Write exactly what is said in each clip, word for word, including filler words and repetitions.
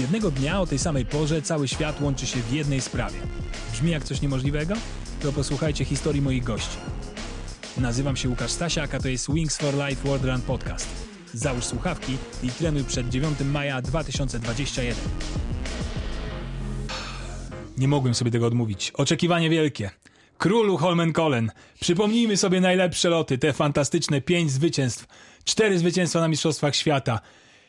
Jednego dnia o tej samej porze cały świat łączy się w jednej sprawie. Brzmi jak coś niemożliwego? To posłuchajcie historii moich gości. Nazywam się Łukasz Stasiak, a to jest Wings for Life World Run podcast. Załóż słuchawki i trenuj przed dziewiątego maja dwa tysiące dwudziestego pierwszego. Nie mogłem sobie tego odmówić. Oczekiwanie wielkie. Królu Holmenkollen. Przypomnijmy sobie najlepsze loty, te fantastyczne pięć zwycięstw, cztery zwycięstwa na Mistrzostwach Świata.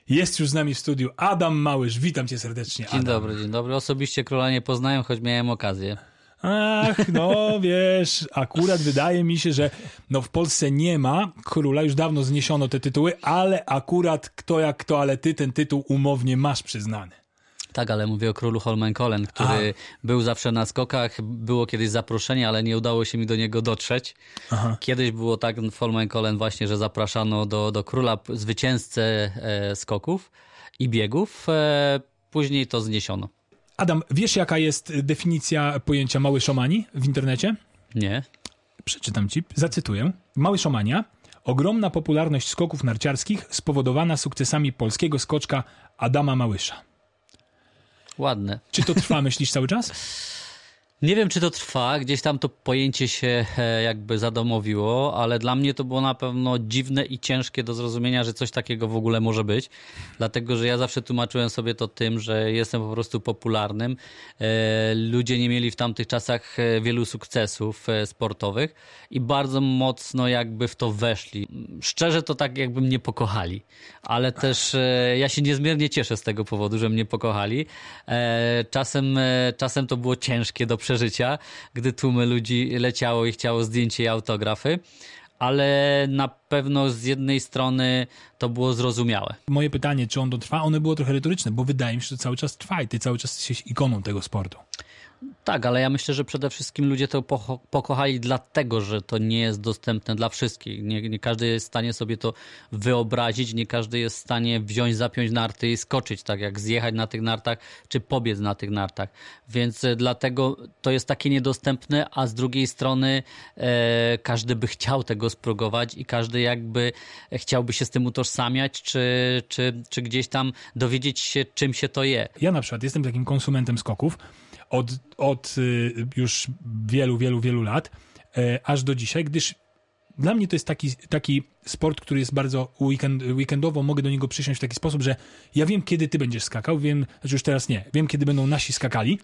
Jest już z nami w studiu Adam Małysz. Witam cię serdecznie, Adam. Dzień dobry, dzień dobry. Osobiście króla nie poznałem, choć miałem okazję. Ach, no wiesz, akurat wydaje mi się, że no w Polsce nie ma króla, już dawno zniesiono te tytuły, ale akurat kto jak kto, ale ty ten tytuł umownie masz przyznany. Tak, ale mówię o królu Holmenkollen, który Aha. był zawsze na skokach, było kiedyś zaproszenie, ale nie udało się mi do niego dotrzeć. Aha. Kiedyś było tak w Holmenkollen właśnie, że zapraszano do, do króla zwycięzcę e, skoków i biegów, e, później to zniesiono. Adam, wiesz jaka jest definicja pojęcia małyszomanii w internecie? Nie. Przeczytam ci, zacytuję. Małyszomania. Ogromna popularność skoków narciarskich spowodowana sukcesami polskiego skoczka Adama Małysza. Ładne. Czy to trwa, myślisz, cały czas? Nie wiem, czy to trwa. Gdzieś tam to pojęcie się jakby zadomowiło, ale dla mnie to było na pewno dziwne i ciężkie do zrozumienia, że coś takiego w ogóle może być. Dlatego, że ja zawsze tłumaczyłem sobie to tym, że jestem po prostu popularnym. Ludzie nie mieli w tamtych czasach wielu sukcesów sportowych i bardzo mocno jakby w to weszli. Szczerze to tak jakby mnie pokochali, ale też ja się niezmiernie cieszę z tego powodu, że mnie pokochali. Czasem, czasem to było ciężkie do przeżycia, gdy tłumy ludzi leciało i chciało zdjęcie i autografy, ale na pewno z jednej strony to było zrozumiałe. Moje pytanie, czy on to trwa, ono było trochę retoryczne, bo wydaje mi się, że cały czas trwa i ty cały czas jesteś ikoną tego sportu. Tak, ale ja myślę, że przede wszystkim ludzie to pocho- pokochali dlatego, że to nie jest dostępne dla wszystkich. Nie, nie każdy jest w stanie sobie to wyobrazić, nie każdy jest w stanie wziąć, zapiąć narty i skoczyć, tak jak zjechać na tych nartach, czy pobiec na tych nartach. Więc dlatego to jest takie niedostępne, a z drugiej strony e, każdy by chciał tego spróbować i każdy jakby chciałby się z tym utożsamiać, czy, czy, czy gdzieś tam dowiedzieć się, czym się to je. Ja na przykład jestem takim konsumentem skoków, Od, od już wielu, wielu, wielu lat, e, aż do dzisiaj, gdyż dla mnie to jest taki, taki sport, który jest bardzo weekend, weekendowo, mogę do niego przysiąść w taki sposób, że ja wiem, kiedy ty będziesz skakał, wiem, znaczy już teraz nie, wiem, kiedy będą nasi skakali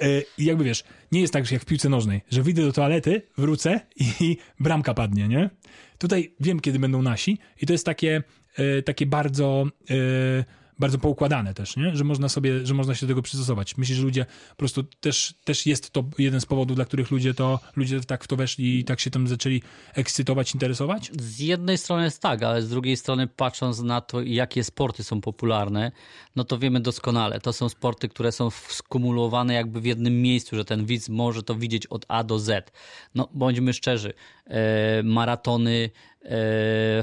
e, i jakby wiesz, nie jest tak, że jak w piłce nożnej, że wyjdę do toalety, wrócę i, i bramka padnie, nie? Tutaj wiem, kiedy będą nasi i to jest takie, e, takie bardzo... E, bardzo poukładane też, nie? Że można sobie, że można się do tego przystosować. Myślę, że ludzie po prostu też, też jest to jeden z powodów, dla których ludzie to, ludzie tak w to weszli i tak się tam zaczęli ekscytować, interesować? Z jednej strony jest tak, ale z drugiej strony patrząc na to, jakie sporty są popularne, no to wiemy doskonale. To są sporty, które są skumulowane jakby w jednym miejscu, że ten widz może to widzieć od A do Z. No bądźmy szczerzy, e, maratony,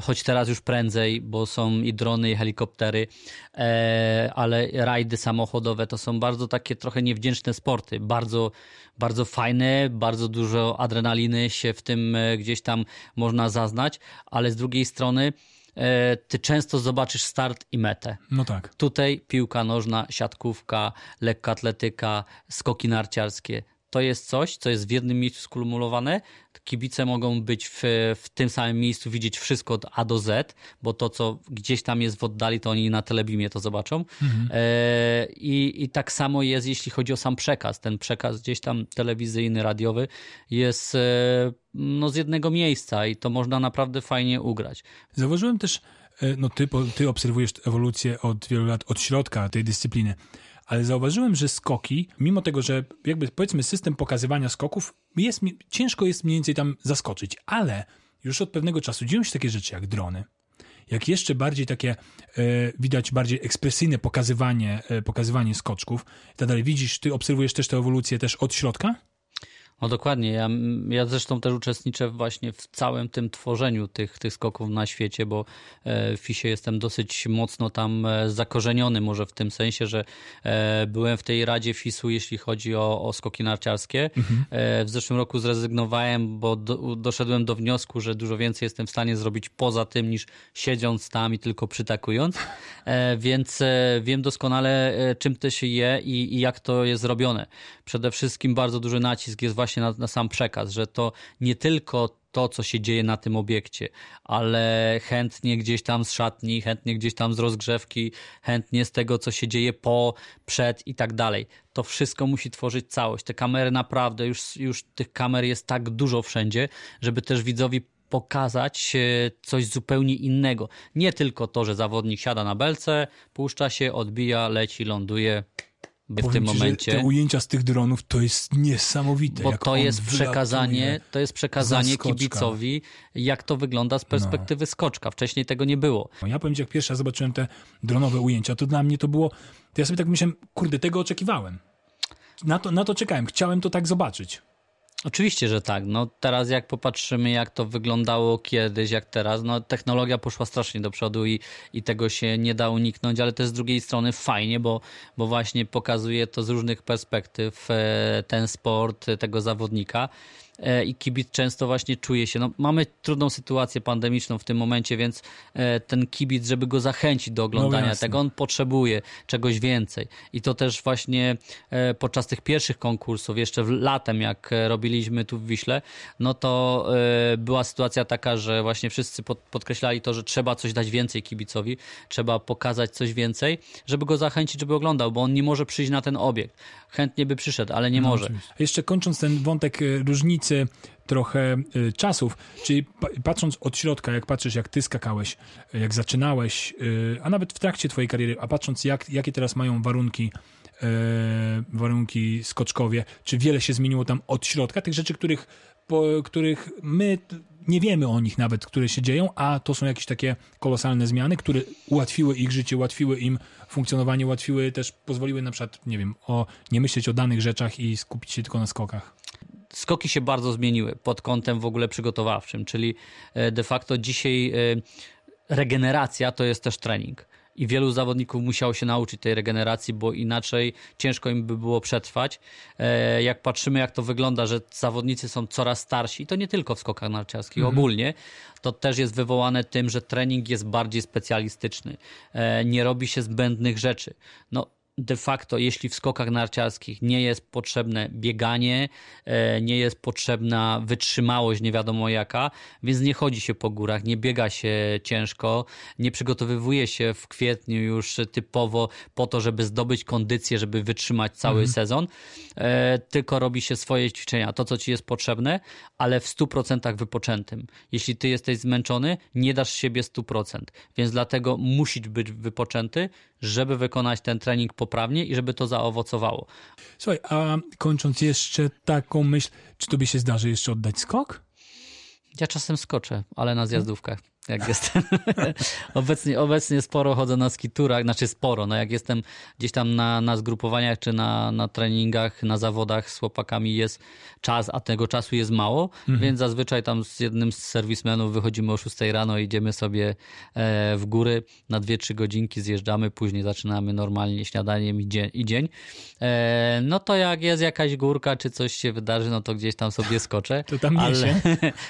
choć teraz już prędzej, bo są i drony, i helikoptery, ale rajdy samochodowe to są bardzo takie trochę niewdzięczne sporty, bardzo, bardzo fajne, bardzo dużo adrenaliny się w tym gdzieś tam można zaznać, ale z drugiej strony ty często zobaczysz start i metę. No tak. Tutaj piłka nożna, siatkówka, lekkoatletyka, skoki narciarskie. To jest coś, co jest w jednym miejscu skumulowane. Kibice mogą być w, w tym samym miejscu, widzieć wszystko od A do Z, bo to, co gdzieś tam jest w oddali, to oni na telebimie to zobaczą. Mhm. E, i, I tak samo jest, jeśli chodzi o sam przekaz. Ten przekaz gdzieś tam telewizyjny, radiowy jest e, no, z jednego miejsca i to można naprawdę fajnie ugrać. Zauważyłem też, no ty, ty obserwujesz ewolucję od wielu lat, od środka tej dyscypliny. Ale zauważyłem, że skoki, mimo tego, że jakby powiedzmy system pokazywania skoków, jest, ciężko jest mniej więcej tam zaskoczyć, ale już od pewnego czasu dzieją się takie rzeczy jak drony, jak jeszcze bardziej takie, e, widać bardziej ekspresyjne pokazywanie, e, pokazywanie skoczków i tak dalej. Widzisz, ty obserwujesz też tę ewolucję też od środka? No dokładnie. Ja, ja zresztą też uczestniczę właśnie w całym tym tworzeniu tych, tych skoków na świecie, bo w fisie jestem dosyć mocno tam zakorzeniony, może w tym sensie, że byłem w tej radzie fisu, jeśli chodzi o, o skoki narciarskie. Mhm. W zeszłym roku zrezygnowałem, bo do, doszedłem do wniosku, że dużo więcej jestem w stanie zrobić poza tym, niż siedząc tam i tylko przytakując. Więc wiem doskonale, czym to się je i, i jak to jest robione. Przede wszystkim bardzo duży nacisk jest właśnie na, na sam przekaz, że to nie tylko to, co się dzieje na tym obiekcie, ale chętnie gdzieś tam z szatni, chętnie gdzieś tam z rozgrzewki, chętnie z tego, co się dzieje po, przed i tak dalej. To wszystko musi tworzyć całość. Te kamery naprawdę, już, już tych kamer jest tak dużo wszędzie, żeby też widzowi pokazać coś zupełnie innego. Nie tylko to, że zawodnik siada na belce, puszcza się, odbija, leci, ląduje. Powiem w tym ci, momencie. Te ujęcia z tych dronów to jest niesamowite. Bo jak to, jest przekazanie, to jest przekazanie kibicowi, jak to wygląda z perspektywy no. skoczka. Wcześniej tego nie było. Ja powiem ci, jak pierwszy raz zobaczyłem te dronowe ujęcia, to dla mnie to było... To ja sobie tak myślałem, kurde, tego oczekiwałem. Na to, na to czekałem. Chciałem to tak zobaczyć. Oczywiście, że tak. No teraz jak popatrzymy, jak to wyglądało kiedyś, jak teraz, no technologia poszła strasznie do przodu i, i tego się nie da uniknąć, ale też z drugiej strony fajnie, bo, bo właśnie pokazuje to z różnych perspektyw ten sport, tego zawodnika. I kibic często właśnie czuje się, no mamy trudną sytuację pandemiczną w tym momencie, więc ten kibic, żeby go zachęcić do oglądania no tego, on potrzebuje czegoś więcej. I to też właśnie podczas tych pierwszych konkursów, jeszcze latem jak robiliśmy tu w Wiśle, no to była sytuacja taka, że właśnie wszyscy podkreślali to, że trzeba coś dać więcej kibicowi, trzeba pokazać coś więcej, żeby go zachęcić, żeby oglądał, bo on nie może przyjść na ten obiekt. Chętnie by przyszedł, ale nie no może. Oczywiście. Jeszcze kończąc ten wątek różnicy trochę y, czasów, czyli pa- patrząc od środka, jak patrzysz, jak ty skakałeś, jak zaczynałeś, y, a nawet w trakcie twojej kariery, a patrząc jak, jakie teraz mają warunki y, warunki skoczkowie, czy wiele się zmieniło tam od środka, tych rzeczy, których, po, których my nie wiemy o nich nawet, które się dzieją, a to są jakieś takie kolosalne zmiany, które ułatwiły ich życie, ułatwiły im funkcjonowanie, ułatwiły też, pozwoliły na przykład, nie wiem, o nie myśleć o danych rzeczach i skupić się tylko na skokach. Skoki się bardzo zmieniły pod kątem w ogóle przygotowawczym, czyli de facto dzisiaj regeneracja to jest też trening. I wielu zawodników musiało się nauczyć tej regeneracji, bo inaczej ciężko im by było przetrwać. Jak patrzymy, jak to wygląda, że zawodnicy są coraz starsi, to nie tylko w skokach narciarskich, mhm. ogólnie, to też jest wywołane tym, że trening jest bardziej specjalistyczny. Nie robi się zbędnych rzeczy. No, de facto, jeśli w skokach narciarskich nie jest potrzebne bieganie, nie jest potrzebna wytrzymałość nie wiadomo jaka, więc nie chodzi się po górach, nie biega się ciężko, nie przygotowywuje się w kwietniu już typowo po to, żeby zdobyć kondycję, żeby wytrzymać cały mhm. sezon, tylko robi się swoje ćwiczenia, to co ci jest potrzebne, ale w stu procentach wypoczętym. Jeśli ty jesteś zmęczony, nie dasz siebie stu procent, więc dlatego musisz być wypoczęty, żeby wykonać ten trening poprawnie i żeby to zaowocowało. Słuchaj, a kończąc jeszcze taką myśl, czy tobie się zdarzy jeszcze oddać skok? Ja czasem skoczę, ale na zjazdówkach. Jak jestem. obecnie, obecnie sporo chodzę na skiturach, znaczy sporo. No jak jestem gdzieś tam na, na zgrupowaniach czy na, na treningach, na zawodach z chłopakami jest czas, a tego czasu jest mało, mhm. więc zazwyczaj tam z jednym z serwismenów wychodzimy o szóstej rano, idziemy sobie w góry na dwie trzy godzinki, zjeżdżamy, później zaczynamy normalnie śniadaniem i dzień, i dzień. No to jak jest jakaś górka czy coś się wydarzy, no to gdzieś tam sobie skoczę. To tam ale,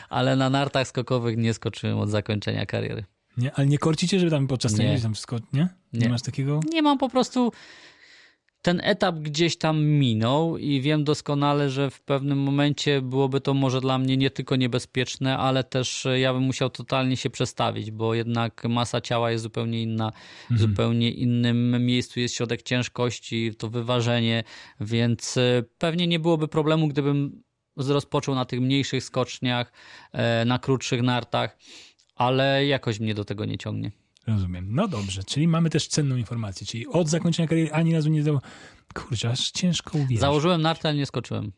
ale na nartach skokowych nie skoczyłem od zakończenia kariery. Nie, ale nie korcicie, żeby tam podczas tego tam wszystko, nie? nie? Nie masz takiego? Nie mam, po prostu ten etap gdzieś tam minął i wiem doskonale, że w pewnym momencie byłoby to może dla mnie nie tylko niebezpieczne, ale też ja bym musiał totalnie się przestawić, bo jednak masa ciała jest zupełnie inna, mhm. w zupełnie innym miejscu jest środek ciężkości, to wyważenie, więc pewnie nie byłoby problemu, gdybym rozpoczął na tych mniejszych skoczniach, na krótszych nartach, ale jakoś mnie do tego nie ciągnie. Rozumiem. No dobrze, czyli mamy też cenną informację, czyli od zakończenia kariery ani razu nie dało... Kurczę, aż ciężko uwierzyć. Założyłem nartę, ale nie skoczyłem.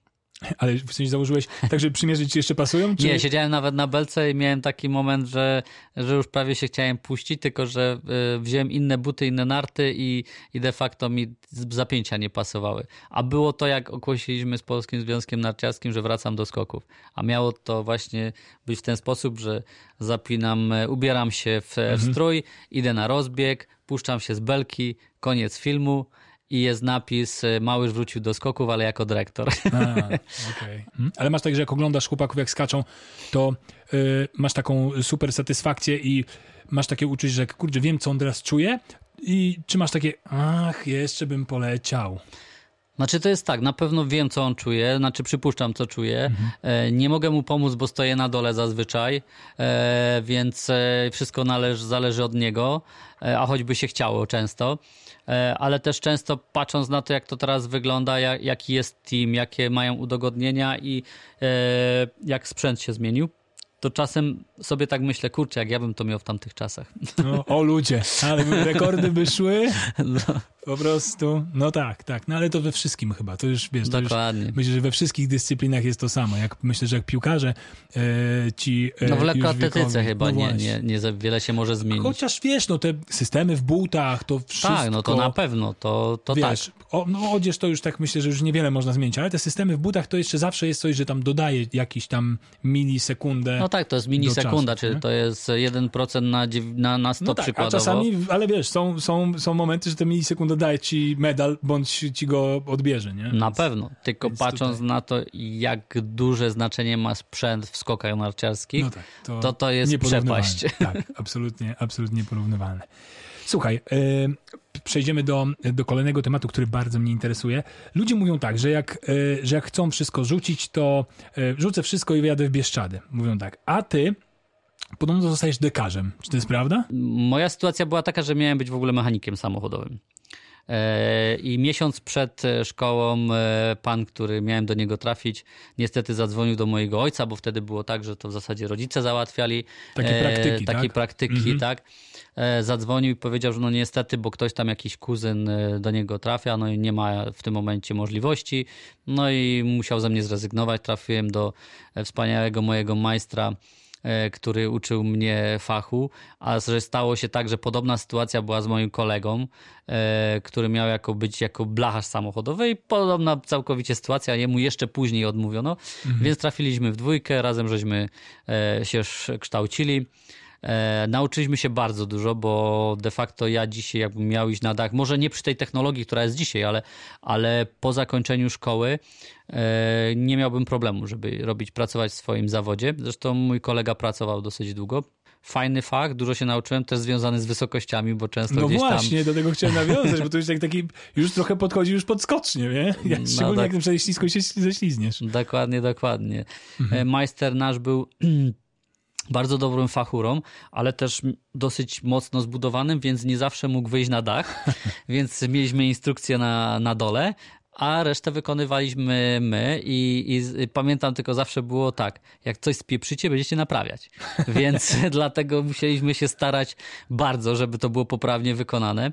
Ale w sensie założyłeś tak, żeby przymierzyć ci jeszcze pasują? Czy... Nie, siedziałem nawet na belce i miałem taki moment, że, że już prawie się chciałem puścić, tylko że y, wziąłem inne buty, inne narty i, i de facto mi zapięcia nie pasowały. A było to, jak ogłosiliśmy z Polskim Związkiem Narciarskim, że wracam do skoków. A miało to właśnie być w ten sposób, że zapinam, ubieram się w, mhm. w strój, idę na rozbieg, puszczam się z belki, koniec filmu. I jest napis, Małysz wrócił do skoków, ale jako dyrektor. A, okay. Ale masz tak, że jak oglądasz chłopaków, jak skaczą, to yy, masz taką super satysfakcję i masz takie uczucie, że kurczę, wiem, co on teraz czuje. I czy masz takie, ach, jeszcze bym poleciał. Znaczy to jest tak, na pewno wiem, co on czuje, znaczy przypuszczam, co czuje. Mhm. Nie mogę mu pomóc, bo stoję na dole zazwyczaj, więc wszystko należy, zależy od niego, a choćby się chciało często. Ale też często patrząc na to, jak to teraz wygląda, jak, jaki jest team, jakie mają udogodnienia i jak sprzęt się zmienił, to czasem sobie tak myślę, kurczę, jak ja bym to miał w tamtych czasach. No, o ludzie, ale rekordy by szły, no. Po prostu, no tak, tak, no ale to we wszystkim chyba, to już wiesz, to dokładnie. Już, myślę, że we wszystkich dyscyplinach jest to samo, jak myślę, że jak piłkarze e, ci... E, no w lekkoatletyce chyba no nie, nie, nie za wiele się może zmienić. Chociaż wiesz, no te systemy w butach, to wszystko... Tak, no to na pewno, to, to wiesz, tak. O, no odzież to już tak myślę, że już niewiele można zmienić, ale te systemy w butach to jeszcze zawsze jest coś, że tam dodaje jakiś tam milisekundę. No tak, to jest milisekunda, czasu, czyli nie? To jest jeden procent na, na, na sto no tak, przykładowo. A czasami, ale wiesz, są, są, są momenty, że te milisekundy daje ci medal, bądź ci go odbierze, nie? Na więc, pewno, tylko patrząc tutaj... na to, jak duże znaczenie ma sprzęt w skokach narciarskich, no tak, to, to to jest przepaść. Tak, absolutnie, absolutnie porównywalne. Słuchaj, yy, przejdziemy do, do kolejnego tematu, który bardzo mnie interesuje. Ludzie mówią tak, że jak, yy, że jak chcą wszystko rzucić, to yy, rzucę wszystko i wyjadę w Bieszczady. Mówią tak, a ty podobno zostajesz dekarzem. Czy to jest prawda? Moja sytuacja była taka, że miałem być w ogóle mechanikiem samochodowym. I miesiąc przed szkołą pan, który miałem do niego trafić, niestety zadzwonił do mojego ojca, bo wtedy było tak, że to w zasadzie rodzice załatwiali takie praktyki, takie tak? praktyki mhm. tak. Zadzwonił i powiedział, że no niestety, bo ktoś tam, jakiś kuzyn do niego trafia, no i nie ma w tym momencie możliwości, no i musiał ze mnie zrezygnować. Trafiłem do wspaniałego mojego majstra, który uczył mnie fachu, a że stało się tak, że podobna sytuacja była z moim kolegą, który miał jako być jako blacharz samochodowy i podobna całkowicie sytuacja, jemu jeszcze później odmówiono, mhm. więc trafiliśmy w dwójkę, razem żeśmy się kształcili. Nauczyliśmy się bardzo dużo, bo de facto ja dzisiaj jakbym miał iść na dach, może nie przy tej technologii, która jest dzisiaj, ale, ale po zakończeniu szkoły nie miałbym problemu, żeby robić, pracować w swoim zawodzie. Zresztą mój kolega pracował dosyć długo. Fajny fakt, dużo się nauczyłem, też związany z wysokościami, bo często no gdzieś tam... No właśnie, do tego chciałem nawiązać, bo to już tak, taki, już trochę podchodzi już podskocznie, nie? Ja, no szczególnie tak. Jak tym ślisko się ześlizniesz. Dokładnie, dokładnie. Mhm. Majster nasz był... bardzo dobrym fachurą, ale też dosyć mocno zbudowanym, więc nie zawsze mógł wyjść na dach, więc mieliśmy instrukcję na, na dole, a resztę wykonywaliśmy my i, i pamiętam tylko zawsze było tak, jak coś spieprzycie, będziecie naprawiać, więc dlatego musieliśmy się starać bardzo, żeby to było poprawnie wykonane.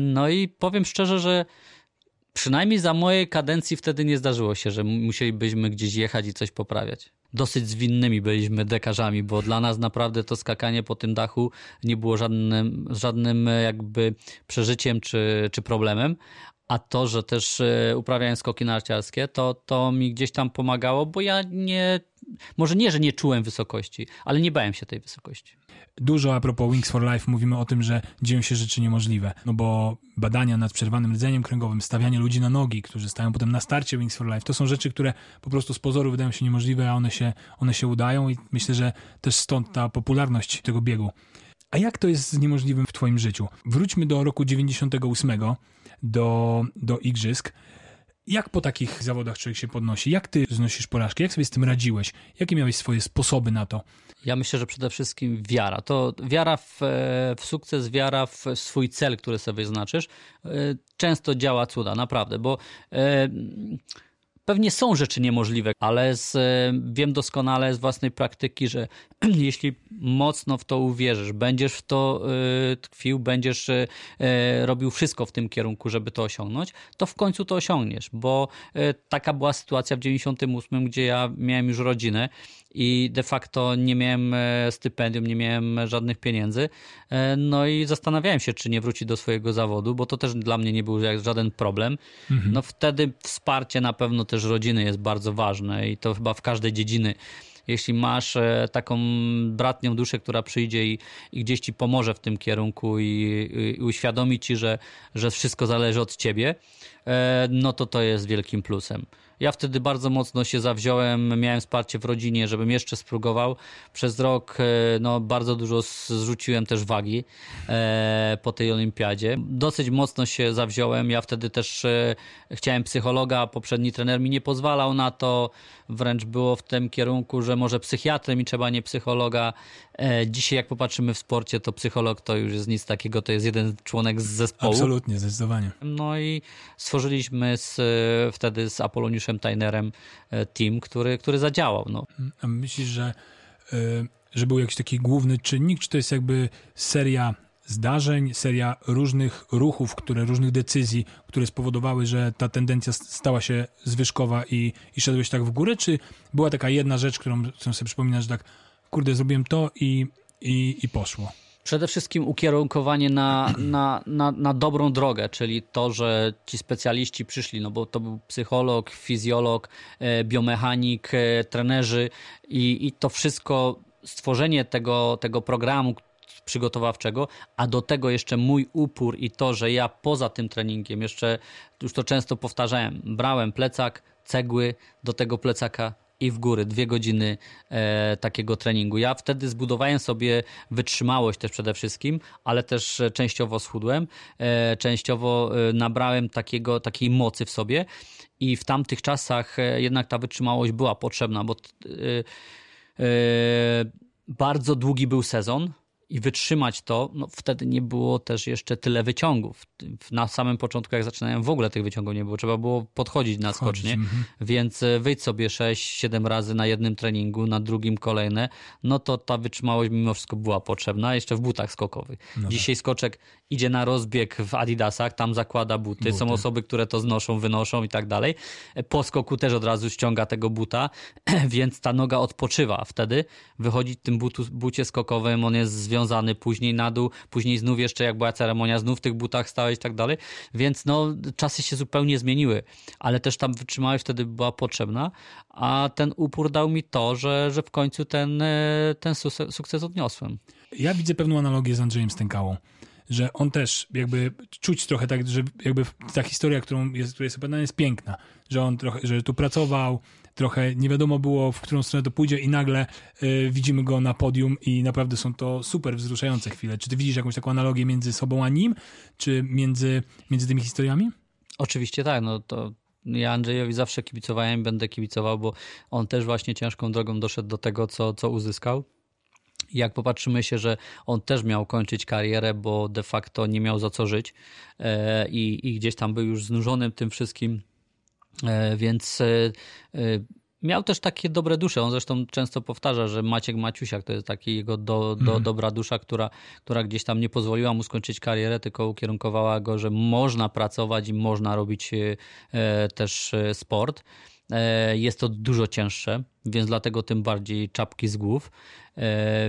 No i powiem szczerze, że przynajmniej za mojej kadencji wtedy nie zdarzyło się, że musielibyśmy gdzieś jechać i coś poprawiać. Dosyć zwinnymi byliśmy dekarzami, bo dla nas naprawdę to skakanie po tym dachu nie było żadnym, żadnym jakby przeżyciem czy, czy problemem. A to, że też uprawiałem skoki narciarskie, to, to mi gdzieś tam pomagało, bo ja nie, może nie, że nie czułem wysokości, ale nie bałem się tej wysokości. Dużo a propos Wings for Life mówimy o tym, że dzieją się rzeczy niemożliwe, no bo badania nad przerwanym rdzeniem kręgowym, stawianie ludzi na nogi, którzy stają potem na starcie Wings for Life, to są rzeczy, które po prostu z pozoru wydają się niemożliwe, a one się, one się udają i myślę, że też stąd ta popularność tego biegu. A jak to jest z niemożliwym w twoim życiu? Wróćmy do roku dziewięćdziesiątego ósmego, do, do igrzysk. Jak po takich zawodach człowiek się podnosi? Jak ty znosisz porażkę? Jak sobie z tym radziłeś? Jakie miałeś swoje sposoby na to? Ja myślę, że przede wszystkim wiara. To wiara w, w sukces, wiara w swój cel, który sobie wyznaczysz, często działa cuda, naprawdę, bo... Yy... Pewnie są rzeczy niemożliwe, ale z, wiem doskonale z własnej praktyki, że jeśli mocno w to uwierzysz, będziesz w to tkwił, będziesz robił wszystko w tym kierunku, żeby to osiągnąć, to w końcu to osiągniesz, bo taka była sytuacja w dziewięćdziesiątym ósmym, gdzie ja miałem już rodzinę i de facto nie miałem stypendium, nie miałem żadnych pieniędzy. No i zastanawiałem się, czy nie wrócić do swojego zawodu, bo to też dla mnie nie był żaden problem. Mhm. No wtedy wsparcie na pewno też rodziny jest bardzo ważne i to chyba w każdej dziedzinie. Jeśli masz taką bratnią duszę, która przyjdzie i, i gdzieś ci pomoże w tym kierunku i, i uświadomi ci, że, że wszystko zależy od ciebie, no to to jest wielkim plusem. Ja wtedy bardzo mocno się zawziąłem, miałem wsparcie w rodzinie, żebym jeszcze spróbował. Przez rok no, bardzo dużo zrzuciłem też wagi e, po tej olimpiadzie. Dosyć mocno się zawziąłem. Ja wtedy też e, chciałem psychologa, poprzedni trener mi nie pozwalał na to. Wręcz było w tym kierunku, że może psychiatrem i trzeba nie psychologa. E, dzisiaj jak popatrzymy w sporcie, to psycholog to już jest nic takiego, to jest jeden członek z zespołu. Absolutnie, zdecydowanie. No i stworzyliśmy z, wtedy z Apoloniuszem Tajnerem team, który, który zadziałał. No. A myślisz, że, że był jakiś taki główny czynnik? Czy to jest jakby seria zdarzeń, seria różnych ruchów, które, różnych decyzji, które spowodowały, że ta tendencja stała się zwyżkowa i, i szedłeś tak w górę? Czy była taka jedna rzecz, którą, którą sobie przypominasz, że tak, kurde, zrobiłem to i, i, i poszło? Przede wszystkim ukierunkowanie na, na, na, na dobrą drogę, czyli to, że ci specjaliści przyszli, no bo to był psycholog, fizjolog, biomechanik, trenerzy i, i to wszystko, stworzenie tego, tego programu przygotowawczego, a do tego jeszcze mój upór i to, że ja poza tym treningiem jeszcze, już to często powtarzałem, brałem plecak, cegły, do tego plecaka i w góry, dwie godziny e, takiego treningu. Ja wtedy zbudowałem sobie wytrzymałość też przede wszystkim, ale też częściowo schudłem, e, częściowo e, nabrałem takiego, takiej mocy w sobie i w tamtych czasach e, jednak ta wytrzymałość była potrzebna, bo e, e, bardzo długi był sezon i wytrzymać to, no wtedy nie było też jeszcze tyle wyciągów. Na samym początku, jak zaczynałem, w ogóle tych wyciągów nie było. Trzeba było podchodzić na skocznie, więc wyjdź sobie sześć siedem razy na jednym treningu, na drugim kolejne, no to ta wytrzymałość mimo wszystko była potrzebna, jeszcze w butach skokowych. No dzisiaj tak. Skoczek idzie na rozbieg w Adidasach, tam zakłada buty. buty. Są osoby, które to znoszą, wynoszą i tak dalej. Po skoku też od razu ściąga tego buta, więc ta noga odpoczywa. Wtedy wychodzi w tym butu, bucie skokowym, on jest związany później na dół, później znów jeszcze jak była ceremonia, znów w tych butach stałeś i tak dalej, więc no czasy się zupełnie zmieniły, ale też tam wytrzymałość wtedy była potrzebna, a ten upór dał mi to, że, że w końcu ten, ten sukces odniosłem. Ja widzę pewną analogię z Andrzejem Stękałą, że on też jakby czuć trochę tak, że jakby ta historia, którą jest, która jest opowiadana, jest piękna, że on trochę, że tu pracował, trochę nie wiadomo było, w którą stronę to pójdzie i nagle y, widzimy go na podium i naprawdę są to super wzruszające chwile. Czy ty widzisz jakąś taką analogię między sobą a nim, czy między, między tymi historiami? Oczywiście tak, no to ja Andrzejowi zawsze kibicowałem, będę kibicował, bo on też właśnie ciężką drogą doszedł do tego, co, co uzyskał. Jak popatrzymy się, że on też miał kończyć karierę, bo de facto nie miał za co żyć e, i, i gdzieś tam był już znużonym tym wszystkim, e, więc e, miał też takie dobre dusze. On zresztą często powtarza, że Maciek Maciusiak to jest taki jego do, do, mm. dobra dusza, która, która gdzieś tam nie pozwoliła mu skończyć karierę, tylko ukierunkowała go, że można pracować i można robić e, też sport. Jest to dużo cięższe, więc dlatego tym bardziej czapki z głów,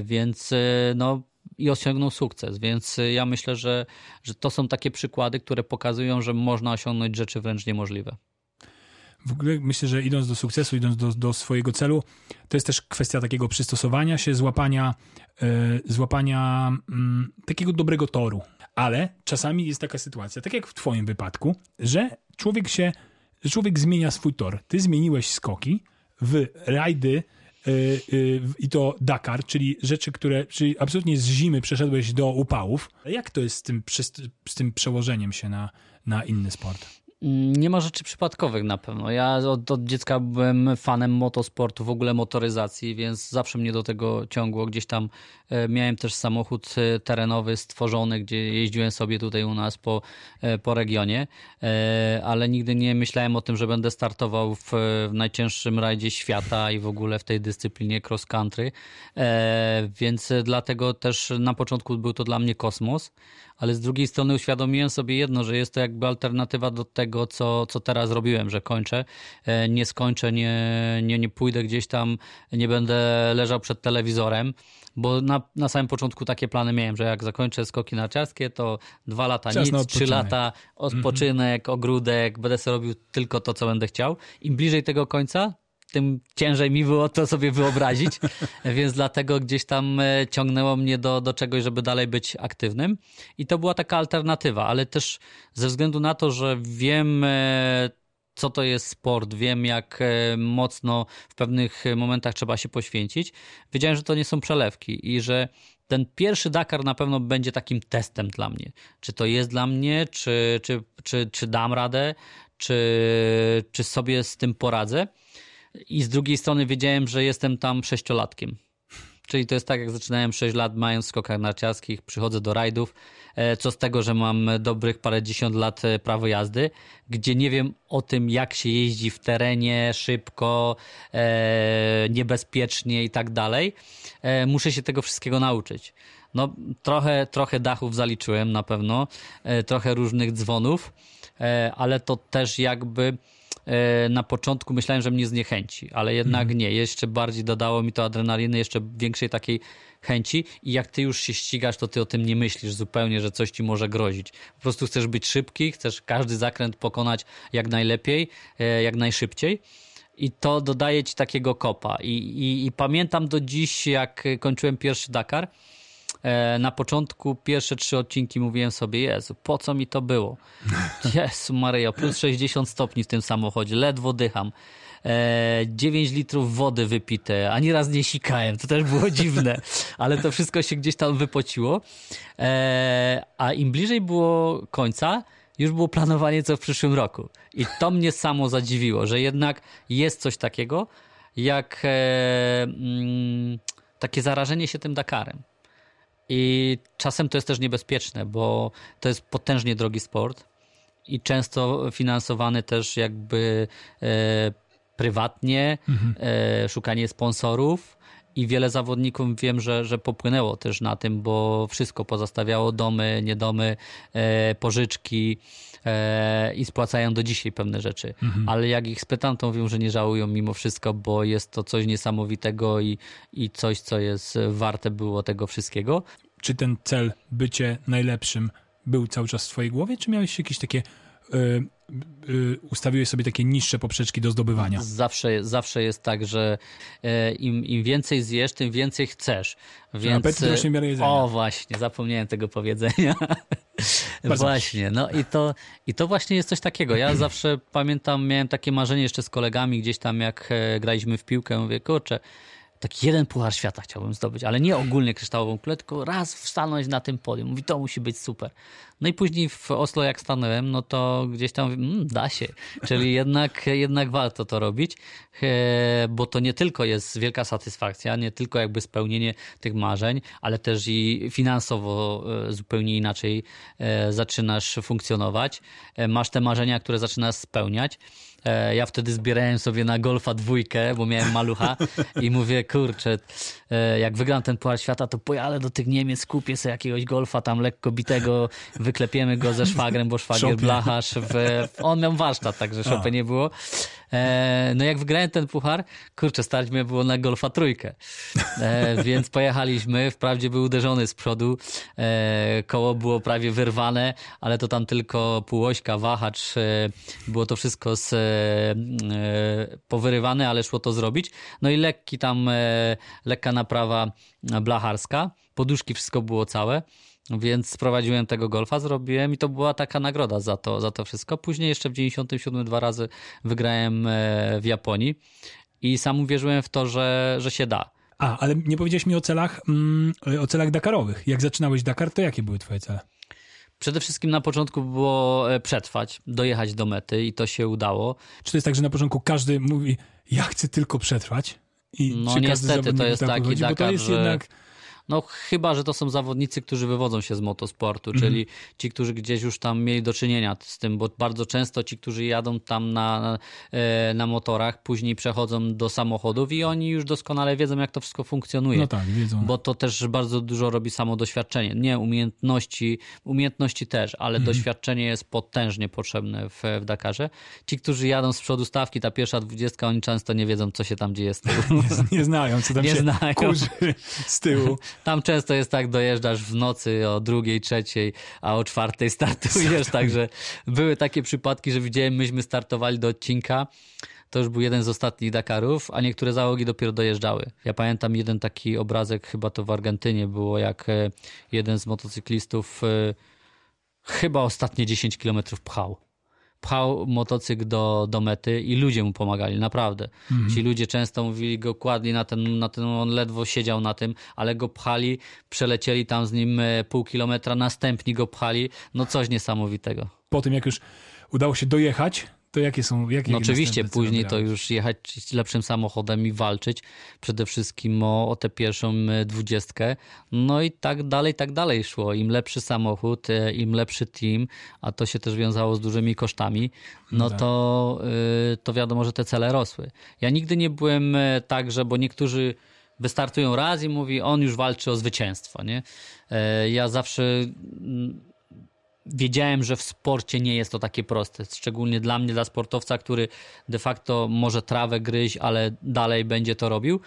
więc no i osiągnął sukces, więc ja myślę, że, że to są takie przykłady, które pokazują, że można osiągnąć rzeczy wręcz niemożliwe. W ogóle myślę, że idąc do sukcesu, idąc do, do swojego celu, to jest też kwestia takiego przystosowania się, złapania, yy, złapania yy, takiego dobrego toru, ale czasami jest taka sytuacja, tak jak w twoim wypadku, że człowiek się że człowiek zmienia swój tor. Ty zmieniłeś skoki w rajdy yy, yy, i to Dakar, czyli rzeczy, które czyli absolutnie z zimy przeszedłeś do upałów. Jak to jest z tym, z tym przełożeniem się na, na inny sport? Nie ma rzeczy przypadkowych na pewno. Ja od, od dziecka byłem fanem motosportu, w ogóle motoryzacji, więc zawsze mnie do tego ciągło. Gdzieś tam Miałem też samochód terenowy stworzony, gdzie jeździłem sobie tutaj u nas po, po regionie, ale nigdy nie myślałem o tym, że będę startował w, w najcięższym rajdzie świata i w ogóle w tej dyscyplinie cross country, więc dlatego też na początku był to dla mnie kosmos, ale z drugiej strony uświadomiłem sobie jedno, że jest to jakby alternatywa do tego, co, co teraz robiłem, że kończę, nie skończę, nie, nie, nie pójdę gdzieś tam, nie będę leżał przed telewizorem, bo na, na samym początku takie plany miałem, że jak zakończę skoki narciarskie, to dwa lata Czas nic, trzy lata odpoczynek, mm-hmm. ogródek, będę sobie robił tylko to, co będę chciał. Im bliżej tego końca, tym ciężej mi było to sobie wyobrazić, więc dlatego gdzieś tam ciągnęło mnie do, do czegoś, żeby dalej być aktywnym i to była taka alternatywa, ale też ze względu na to, że wiem, co to jest sport, wiem, jak mocno w pewnych momentach trzeba się poświęcić, wiedziałem, że to nie są przelewki i że ten pierwszy Dakar na pewno będzie takim testem dla mnie. Czy to jest dla mnie, czy, czy, czy, czy dam radę, czy, czy sobie z tym poradzę. I z drugiej strony wiedziałem, że jestem tam sześciolatkiem. Czyli to jest tak, jak zaczynałem sześć lat mając w skokach narciarskich, przychodzę do rajdów. Co z tego, że mam dobrych parędziesiąt lat prawo jazdy, gdzie nie wiem o tym, jak się jeździ w terenie, szybko, niebezpiecznie i tak dalej. Muszę się tego wszystkiego nauczyć. No, trochę, trochę dachów zaliczyłem na pewno, trochę różnych dzwonów, ale to też jakby... Na początku myślałem, że mnie zniechęci, ale jednak hmm. nie. Jeszcze bardziej dodało mi to adrenaliny, jeszcze większej takiej chęci i jak ty już się ścigasz, to ty o tym nie myślisz zupełnie, że coś ci może grozić. Po prostu chcesz być szybki, chcesz każdy zakręt pokonać jak najlepiej, jak najszybciej i to dodaje ci takiego kopa. I, i, i pamiętam do dziś, jak kończyłem pierwszy Dakar, na początku pierwsze trzy odcinki mówiłem sobie, Jezu, po co mi to było? Jezu Maryja, plus sześćdziesiąt stopni w tym samochodzie, ledwo dycham. dziewięć litrów wody wypite, ani raz nie sikałem, to też było dziwne, ale to wszystko się gdzieś tam wypociło. A im bliżej było końca, już było planowanie co w przyszłym roku. I to mnie samo zadziwiło, że jednak jest coś takiego, jak takie zarażenie się tym Dakarem. I czasem to jest też niebezpieczne, bo to jest potężnie drogi sport i często finansowany też jakby e, prywatnie, mhm. e, szukanie sponsorów i wiele zawodników wiem, że, że popłynęło też na tym, bo wszystko pozostawiało domy, niedomy, e, pożyczki e, i spłacają do dzisiaj pewne rzeczy. Mhm. Ale jak ich spytam, to mówią, że nie żałują mimo wszystko, bo jest to coś niesamowitego i, i coś, co jest warte było tego wszystkiego. Czy ten cel bycie najlepszym był cały czas w twojej głowie, czy miałeś jakieś takie... Yy... ustawiłeś sobie takie niższe poprzeczki do zdobywania. Zawsze, zawsze jest tak, że im, im więcej zjesz, tym więcej chcesz. Więc... Apetyt rośnie w miarę jedzenia. O właśnie, zapomniałem tego powiedzenia. Bardzo właśnie, no i to, i to właśnie jest coś takiego. Ja zawsze pamiętam, miałem takie marzenie jeszcze z kolegami gdzieś tam, jak graliśmy w piłkę, mówię, kurczę, taki jeden puchar świata chciałbym zdobyć, ale nie ogólnie kryształową kulę, tylko raz stanąć na tym podium. Mówi, to musi być super. No i później w Oslo jak stanąłem, no to gdzieś tam mówię, mmm, da się. Czyli jednak, jednak warto to robić, bo to nie tylko jest wielka satysfakcja, nie tylko jakby spełnienie tych marzeń, ale też i finansowo zupełnie inaczej zaczynasz funkcjonować. Masz te marzenia, które zaczynasz spełniać. Ja wtedy zbierałem sobie na golfa dwójkę, bo miałem malucha i mówię, kurczę, jak wygram ten puchar świata, to pojadę do tych Niemiec, kupię sobie jakiegoś golfa tam lekko bitego, wyklepiemy go ze szwagrem, bo szwagier blacharz, w... on miał warsztat, także szopy nie było. No jak wygrałem ten puchar, kurczę, stać mnie było na golfa trójkę, więc pojechaliśmy, wprawdzie był uderzony z przodu, koło było prawie wyrwane, ale to tam tylko półośka, wahacz, było to wszystko z powyrywane, ale szło to zrobić. No i lekki tam, lekka naprawa blacharska, poduszki, wszystko było całe, więc sprowadziłem tego golfa, zrobiłem i to była taka nagroda za to, za to wszystko. Później jeszcze w dziewięćdziesiątym siódmym dwa razy wygrałem w Japonii i sam uwierzyłem w to, że, że się da. A, ale nie powiedziałeś mi o celach, mm, o celach dakarowych. Jak zaczynałeś Dakar, to jakie były twoje cele? Przede wszystkim na początku było przetrwać, dojechać do mety i to się udało. Czy to jest tak, że na początku każdy mówi, ja chcę tylko przetrwać? I no niestety to jest taki Dakar, bo to jest jednak... No chyba, że to są zawodnicy, którzy wywodzą się z motosportu, mm. czyli ci, którzy gdzieś już tam mieli do czynienia z tym, bo bardzo często ci, którzy jadą tam na, na motorach, później przechodzą do samochodów i oni już doskonale wiedzą, jak to wszystko funkcjonuje. No tak, wiedzą. Bo to też bardzo dużo robi samo doświadczenie. Nie umiejętności, umiejętności też, ale mm. doświadczenie jest potężnie potrzebne w, w Dakarze. Ci, którzy jadą z przodu stawki, ta pierwsza dwudziestka, oni często nie wiedzą, co się tam dzieje z tyłu. Nie, nie znają, co tam nie się znają. Kurzy z tyłu. Tam często jest tak, dojeżdżasz w nocy o drugiej, trzeciej, a o czwartej startujesz, także były takie przypadki, że widziałem, myśmy startowali do odcinka, to już był jeden z ostatnich Dakarów, a niektóre załogi dopiero dojeżdżały. Ja pamiętam jeden taki obrazek, chyba to w Argentynie było, jak jeden z motocyklistów chyba ostatnie dziesięć kilometrów pchał. Pchał motocykl do, do mety i ludzie mu pomagali, naprawdę. Mm. Ci ludzie często mówili, go kładli na ten, na ten, on ledwo siedział na tym, ale go pchali, przelecieli tam z nim pół kilometra, następni go pchali, no coś niesamowitego. Po tym, jak już udało się dojechać, to jakie są... Jakie no oczywiście, później to już jechać lepszym samochodem i walczyć przede wszystkim o, o tę pierwszą dwudziestkę. No i tak dalej, tak dalej szło. Im lepszy samochód, im lepszy team, a to się też wiązało z dużymi kosztami, no tak. to, y, to wiadomo, że te cele rosły. Ja nigdy nie byłem tak, że bo niektórzy wystartują raz i mówi, on już walczy o zwycięstwo. Nie? Y, ja zawsze... Y, Wiedziałem, że w sporcie nie jest to takie proste, szczególnie dla mnie, dla sportowca, który de facto może trawę gryźć, ale dalej będzie to robił,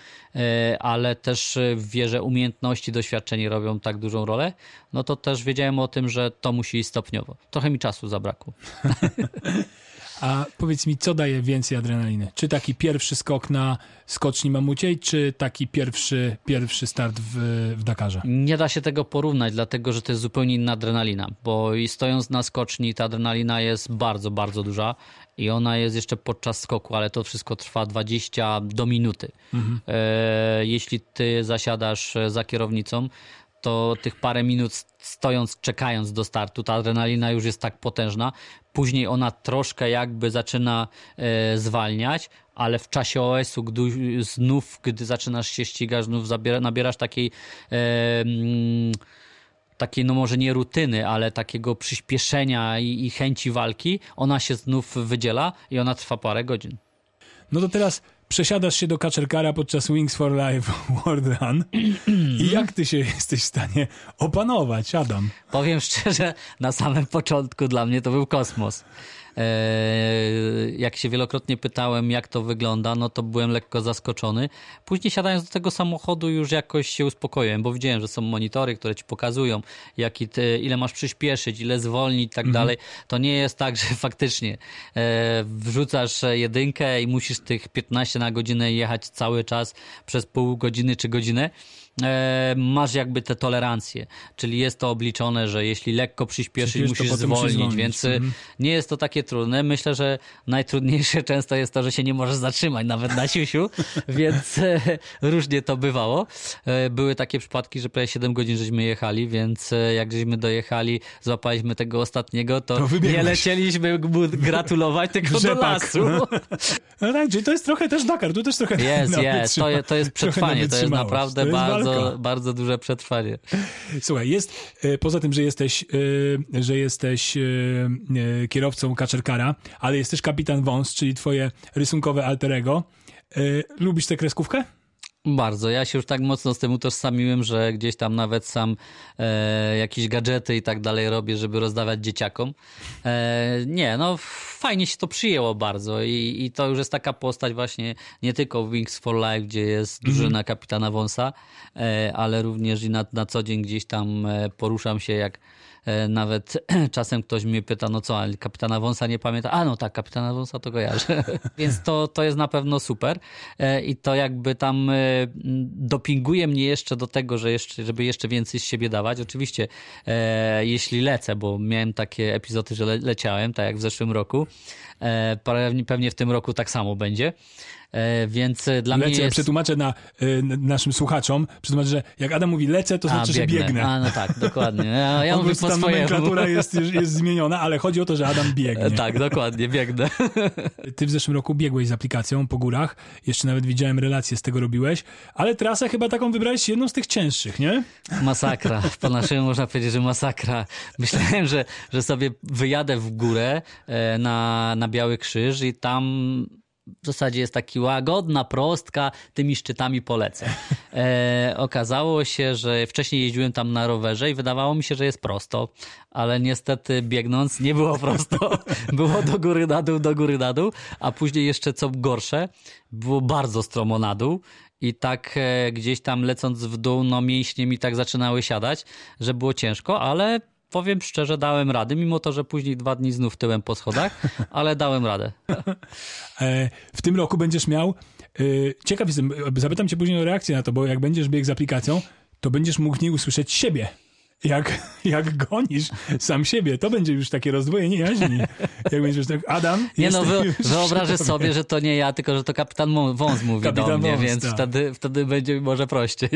ale też wie, że umiejętności, doświadczenie robią tak dużą rolę, no to też wiedziałem o tym, że to musi iść stopniowo. Trochę mi czasu zabrakło. A powiedz mi, co daje więcej adrenaliny? Czy taki pierwszy skok na skoczni mamuciej, czy taki pierwszy, pierwszy start w, w Dakarze? Nie da się tego porównać, dlatego że to jest zupełnie inna adrenalina, bo i stojąc na skoczni ta adrenalina jest bardzo, bardzo duża i ona jest jeszcze podczas skoku, ale to wszystko trwa dwadzieścia do minuty. Mhm. E, jeśli ty zasiadasz za kierownicą, to tych parę minut stojąc, czekając do startu, ta adrenalina już jest tak potężna. Później ona troszkę jakby zaczyna e, zwalniać, ale w czasie O S u gdy, znów, gdy zaczynasz się ścigać, znów zabiera, nabierasz takiej, e, takiej, no może nie rutyny, ale takiego przyspieszenia i, i chęci walki. Ona się znów wydziela i ona trwa parę godzin. No to teraz... Przesiadasz się do kaczerkara podczas Wings for Life World Run i jak ty się jesteś w stanie opanować, Adam? Powiem szczerze, na samym początku dla mnie to był kosmos. Jak się wielokrotnie pytałem, jak to wygląda, no to byłem lekko zaskoczony. Później siadając do tego samochodu już jakoś się uspokoiłem, bo widziałem, że są monitory, które ci pokazują, jaki ty, ile masz przyspieszyć, ile zwolnić i tak dalej. To nie jest tak, że faktycznie wrzucasz jedynkę i musisz tych piętnaście na godzinę jechać cały czas przez pół godziny czy godzinę. Masz jakby te tolerancje, czyli jest to obliczone, że jeśli lekko przyspieszyć, musisz zwolnić, zwolnić, więc mhm. nie jest to takie trudne. Myślę, że najtrudniejsze często jest to, że się nie możesz zatrzymać nawet na siusiu, więc różnie to bywało. Były takie przypadki, że prawie siedem godzin żeśmy jechali, więc jak żeśmy dojechali, złapaliśmy tego ostatniego, to, to nie lecieliśmy mu gratulować, tylko do lasu. No tak, czyli to jest trochę też Dakar, tu też trochę Jest, jest, to, to jest przetrwanie, to jest naprawdę to jest bardzo Bardzo, bardzo duże przetrwanie. Słuchaj, jest, poza tym, że jesteś, że jesteś kierowcą kaczerkara, ale jesteś kapitan Wąs, czyli twoje rysunkowe alter ego. Lubisz tę kreskówkę? Bardzo. Ja się już tak mocno z tym utożsamiłem, że gdzieś tam nawet sam e, jakieś gadżety i tak dalej robię, żeby rozdawać dzieciakom. E, nie, no fajnie się to przyjęło bardzo i, i to już jest taka postać właśnie nie tylko w Wings for Life, gdzie jest drużyna kapitana Wąsa, e, ale również i na, na co dzień gdzieś tam e, poruszam się jak nawet czasem ktoś mnie pyta, no co, ale kapitana Wąsa nie pamięta? A no tak, kapitana Wąsa to kojarzę. Więc to, to jest na pewno super i to jakby tam dopinguje mnie jeszcze do tego, że jeszcze, żeby jeszcze więcej z siebie dawać. Oczywiście e, jeśli lecę, bo miałem takie epizody, że le, leciałem, tak jak w zeszłym roku, e, pewnie w tym roku tak samo będzie. Więc dla lecę, mnie jest... przetłumaczę na, na naszym słuchaczom, przetłumaczę, że jak Adam mówi lecę, to znaczy, A, biegnę. że biegnę. A, no tak, dokładnie. Ja, ja mówię po swojemu. Nomenklatura jest, jest zmieniona, ale chodzi o to, że Adam biegnie. Tak, dokładnie, biegnę. Ty w zeszłym roku biegłeś z aplikacją po górach, jeszcze nawet widziałem relacje z tego robiłeś, ale trasę chyba taką wybrałeś, jedną z tych cięższych, nie? Masakra. Po naszemu można powiedzieć, że masakra. Myślałem, że, że sobie wyjadę w górę na, na Biały Krzyż i tam... w zasadzie jest taki łagodna prostka, tymi szczytami polecę. E, okazało się, że wcześniej jeździłem tam na rowerze i wydawało mi się, że jest prosto, ale niestety biegnąc nie było prosto. Było do góry na dół, do góry na dół, a później jeszcze co gorsze, było bardzo stromo na dół. I tak e, gdzieś tam lecąc w dół, no mięśnie mi tak zaczynały siadać, że było ciężko, ale powiem szczerze, dałem radę, mimo to, że później dwa dni znów tyłem po schodach, ale dałem radę. W tym roku będziesz miał... Ciekaw jestem, zapytam cię później o reakcję na to, bo jak będziesz biegł z aplikacją, to będziesz mógł w niej usłyszeć siebie. Jak, jak gonisz sam siebie, to będzie już takie rozdwojenie jaźni. Jak będziesz tak, Adam... Nie no, wy, wyobrażę sobie, sobie, że to nie ja, tylko że to kapitan Wąs mówi kapitan do mnie, Wąs, więc tak. wtedy, wtedy będzie może prościej.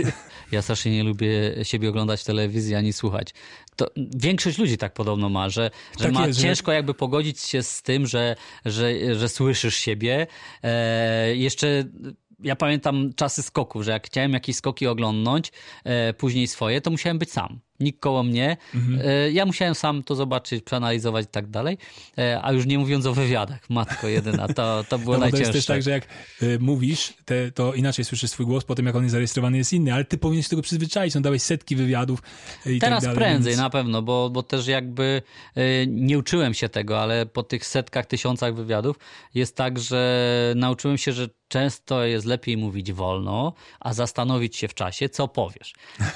Ja strasznie nie lubię siebie oglądać w telewizji, ani słuchać. To większość ludzi tak podobno ma, że, że tak ma jest, ciężko że... jakby pogodzić się z tym, że, że, że słyszysz siebie. E, jeszcze... Ja pamiętam czasy skoków, że jak chciałem jakieś skoki oglądnąć, e, później swoje, to musiałem być sam. Nikt koło mnie. Mhm. E, ja musiałem sam to zobaczyć, przeanalizować i tak dalej. E, a już nie mówiąc o wywiadach. Matko jedyna, to, to było no, najcięższe. To jest też tak, że jak y, mówisz, te, to inaczej słyszysz swój głos, potem jak on jest zarejestrowany jest inny, ale ty powinieneś się tego przyzwyczaić. No dałeś setki wywiadów y, i Teraz tak dalej. Teraz prędzej więc... na pewno, bo, bo też jakby y, nie uczyłem się tego, ale po tych setkach, tysiącach wywiadów jest tak, że nauczyłem się, że często jest lepiej mówić wolno, a zastanowić się w czasie, co powiesz.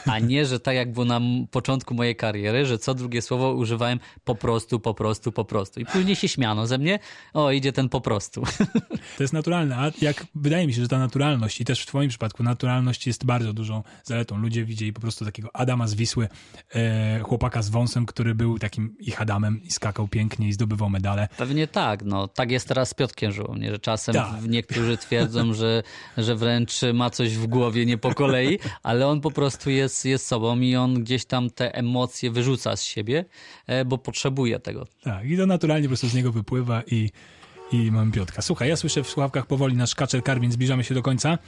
A nie, że tak jak było na początku mojej kariery, że co drugie słowo używałem po prostu, po prostu, po prostu. I później się śmiano ze mnie, o idzie ten po prostu. To jest naturalne, a jak wydaje mi się, że ta naturalność i też w twoim przypadku naturalność jest bardzo dużą zaletą. Ludzie widzieli po prostu takiego Adama z Wisły, e, chłopaka z wąsem, który był takim ich Adamem i skakał pięknie i zdobywał medale. Pewnie tak, no. Tak jest teraz z Piotkiem Żyłą, nie? Że czasem tak. niektórzy twierdzą, Że, że wręcz ma coś w głowie nie po kolei, ale on po prostu jest, jest sobą i on gdzieś tam te emocje wyrzuca z siebie, bo potrzebuje tego. Tak, i to naturalnie po prostu z niego wypływa i, i mam Piotka. Słuchaj, ja słyszę w słuchawkach powoli nasz kaczer kar, więc zbliżamy się do końca.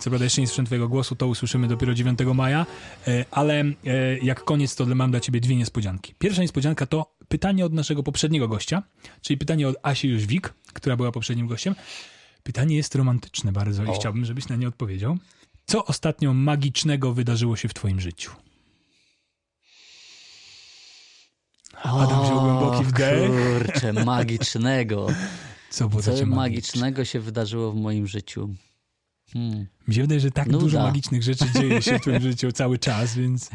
Co prawda jeszcze nie słyszę twojego głosu, to usłyszymy dopiero dziewiątego maja, ale jak koniec to mam dla ciebie dwie niespodzianki. Pierwsza niespodzianka to pytanie od naszego poprzedniego gościa, czyli pytanie od Asi Jóźwik, która była poprzednim gościem. Pytanie jest romantyczne bardzo i o. chciałbym, żebyś na nie odpowiedział. Co ostatnio magicznego wydarzyło się w twoim życiu? Adam wziął głęboki wdech. Kurczę, magicznego. Co było Co magicznego się wydarzyło w moim życiu? Hmm. Mi się wydaje, że tak Nuda. dużo magicznych rzeczy dzieje się w twoim życiu cały czas, więc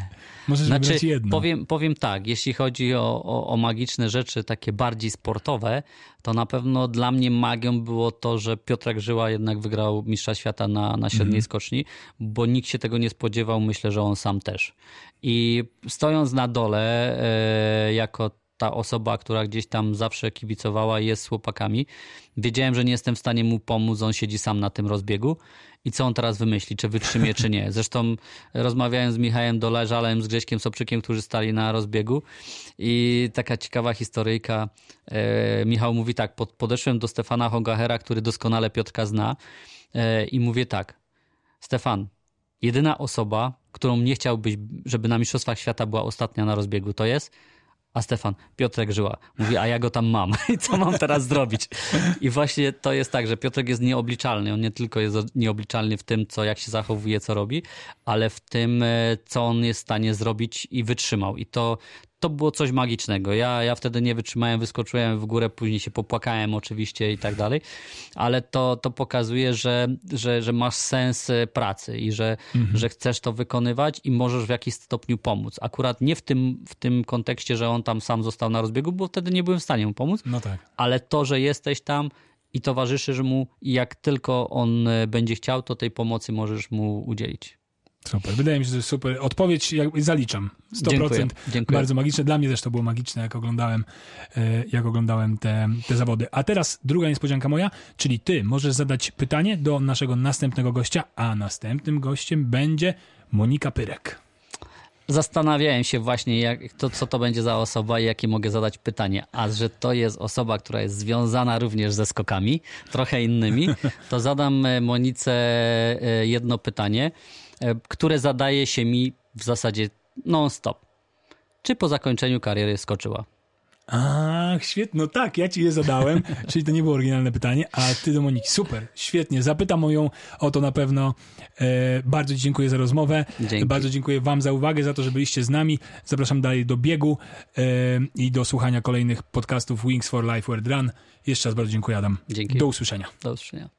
możesz znaczy, wybrać jedno. Powiem, powiem tak, jeśli chodzi o, o, o magiczne rzeczy, takie bardziej sportowe, to na pewno dla mnie magią było to, że Piotrek Żyła jednak wygrał Mistrza Świata na, na średniej mm. skoczni, bo nikt się tego nie spodziewał, myślę, że on sam też. I stojąc na dole e, jako ta osoba, która gdzieś tam zawsze kibicowała, jest z chłopakami. Wiedziałem, że nie jestem w stanie mu pomóc, on siedzi sam na tym rozbiegu. I co on teraz wymyśli, czy wytrzymie, czy nie. Zresztą rozmawiałem z Michałem Doleżalem, z Grześkiem Sobczykiem, którzy stali na rozbiegu. I taka ciekawa historyjka. E, Michał mówi tak, pod, podeszłem do Stefana Hocevara, który doskonale Piotrka zna. E, I mówię tak, Stefan, jedyna osoba, którą nie chciałbyś, żeby na Mistrzostwach Świata była ostatnia na rozbiegu, to jest... A Stefan, Piotrek Żyła. Mówi, a ja go tam mam. I co mam teraz zrobić? I właśnie to jest tak, że Piotrek jest nieobliczalny. On nie tylko jest nieobliczalny w tym, co, jak się zachowuje, co robi, ale w tym, co on jest w stanie zrobić i wytrzymał. I to, to było coś magicznego. Ja, ja wtedy nie wytrzymałem, wyskoczyłem w górę, później się popłakałem oczywiście i tak dalej. Ale to, to pokazuje, że, że, że masz sens pracy i że, mhm. że chcesz to wykonywać i możesz w jakiś stopniu pomóc. Akurat nie w tym, w tym kontekście, że on tam sam został na rozbiegu, bo wtedy nie byłem w stanie mu pomóc. No tak. Ale to, że jesteś tam i towarzyszysz mu i jak tylko on będzie chciał, to tej pomocy możesz mu udzielić. Super. Wydaje mi się, że super. Odpowiedź jak, zaliczam. sto procent. Dziękuję. Dziękuję. Bardzo magiczne. Dla mnie też to było magiczne, jak oglądałem, jak oglądałem te, te zawody. A teraz druga niespodzianka moja, czyli ty możesz zadać pytanie do naszego następnego gościa, a następnym gościem będzie Monika Pyrek. Zastanawiałem się właśnie, jak, to, co to będzie za osoba i jakie mogę zadać pytanie. A że to jest osoba, która jest związana również ze skokami, trochę innymi, to zadam Monice jedno pytanie, które zadaje się mi w zasadzie non-stop. Czy po zakończeniu kariery skoczyła? A, świetno, tak, ja ci je zadałem, czyli to nie było oryginalne pytanie, a ty do Moniki, super, świetnie, zapytam ją o to na pewno. E, bardzo ci dziękuję za rozmowę. Dzięki. Bardzo dziękuję wam za uwagę, za to, że byliście z nami. Zapraszam dalej do biegu e, i do słuchania kolejnych podcastów Wings for Life World Run. Jeszcze raz bardzo dziękuję, Adam. Dzięki. Do usłyszenia. Do usłyszenia.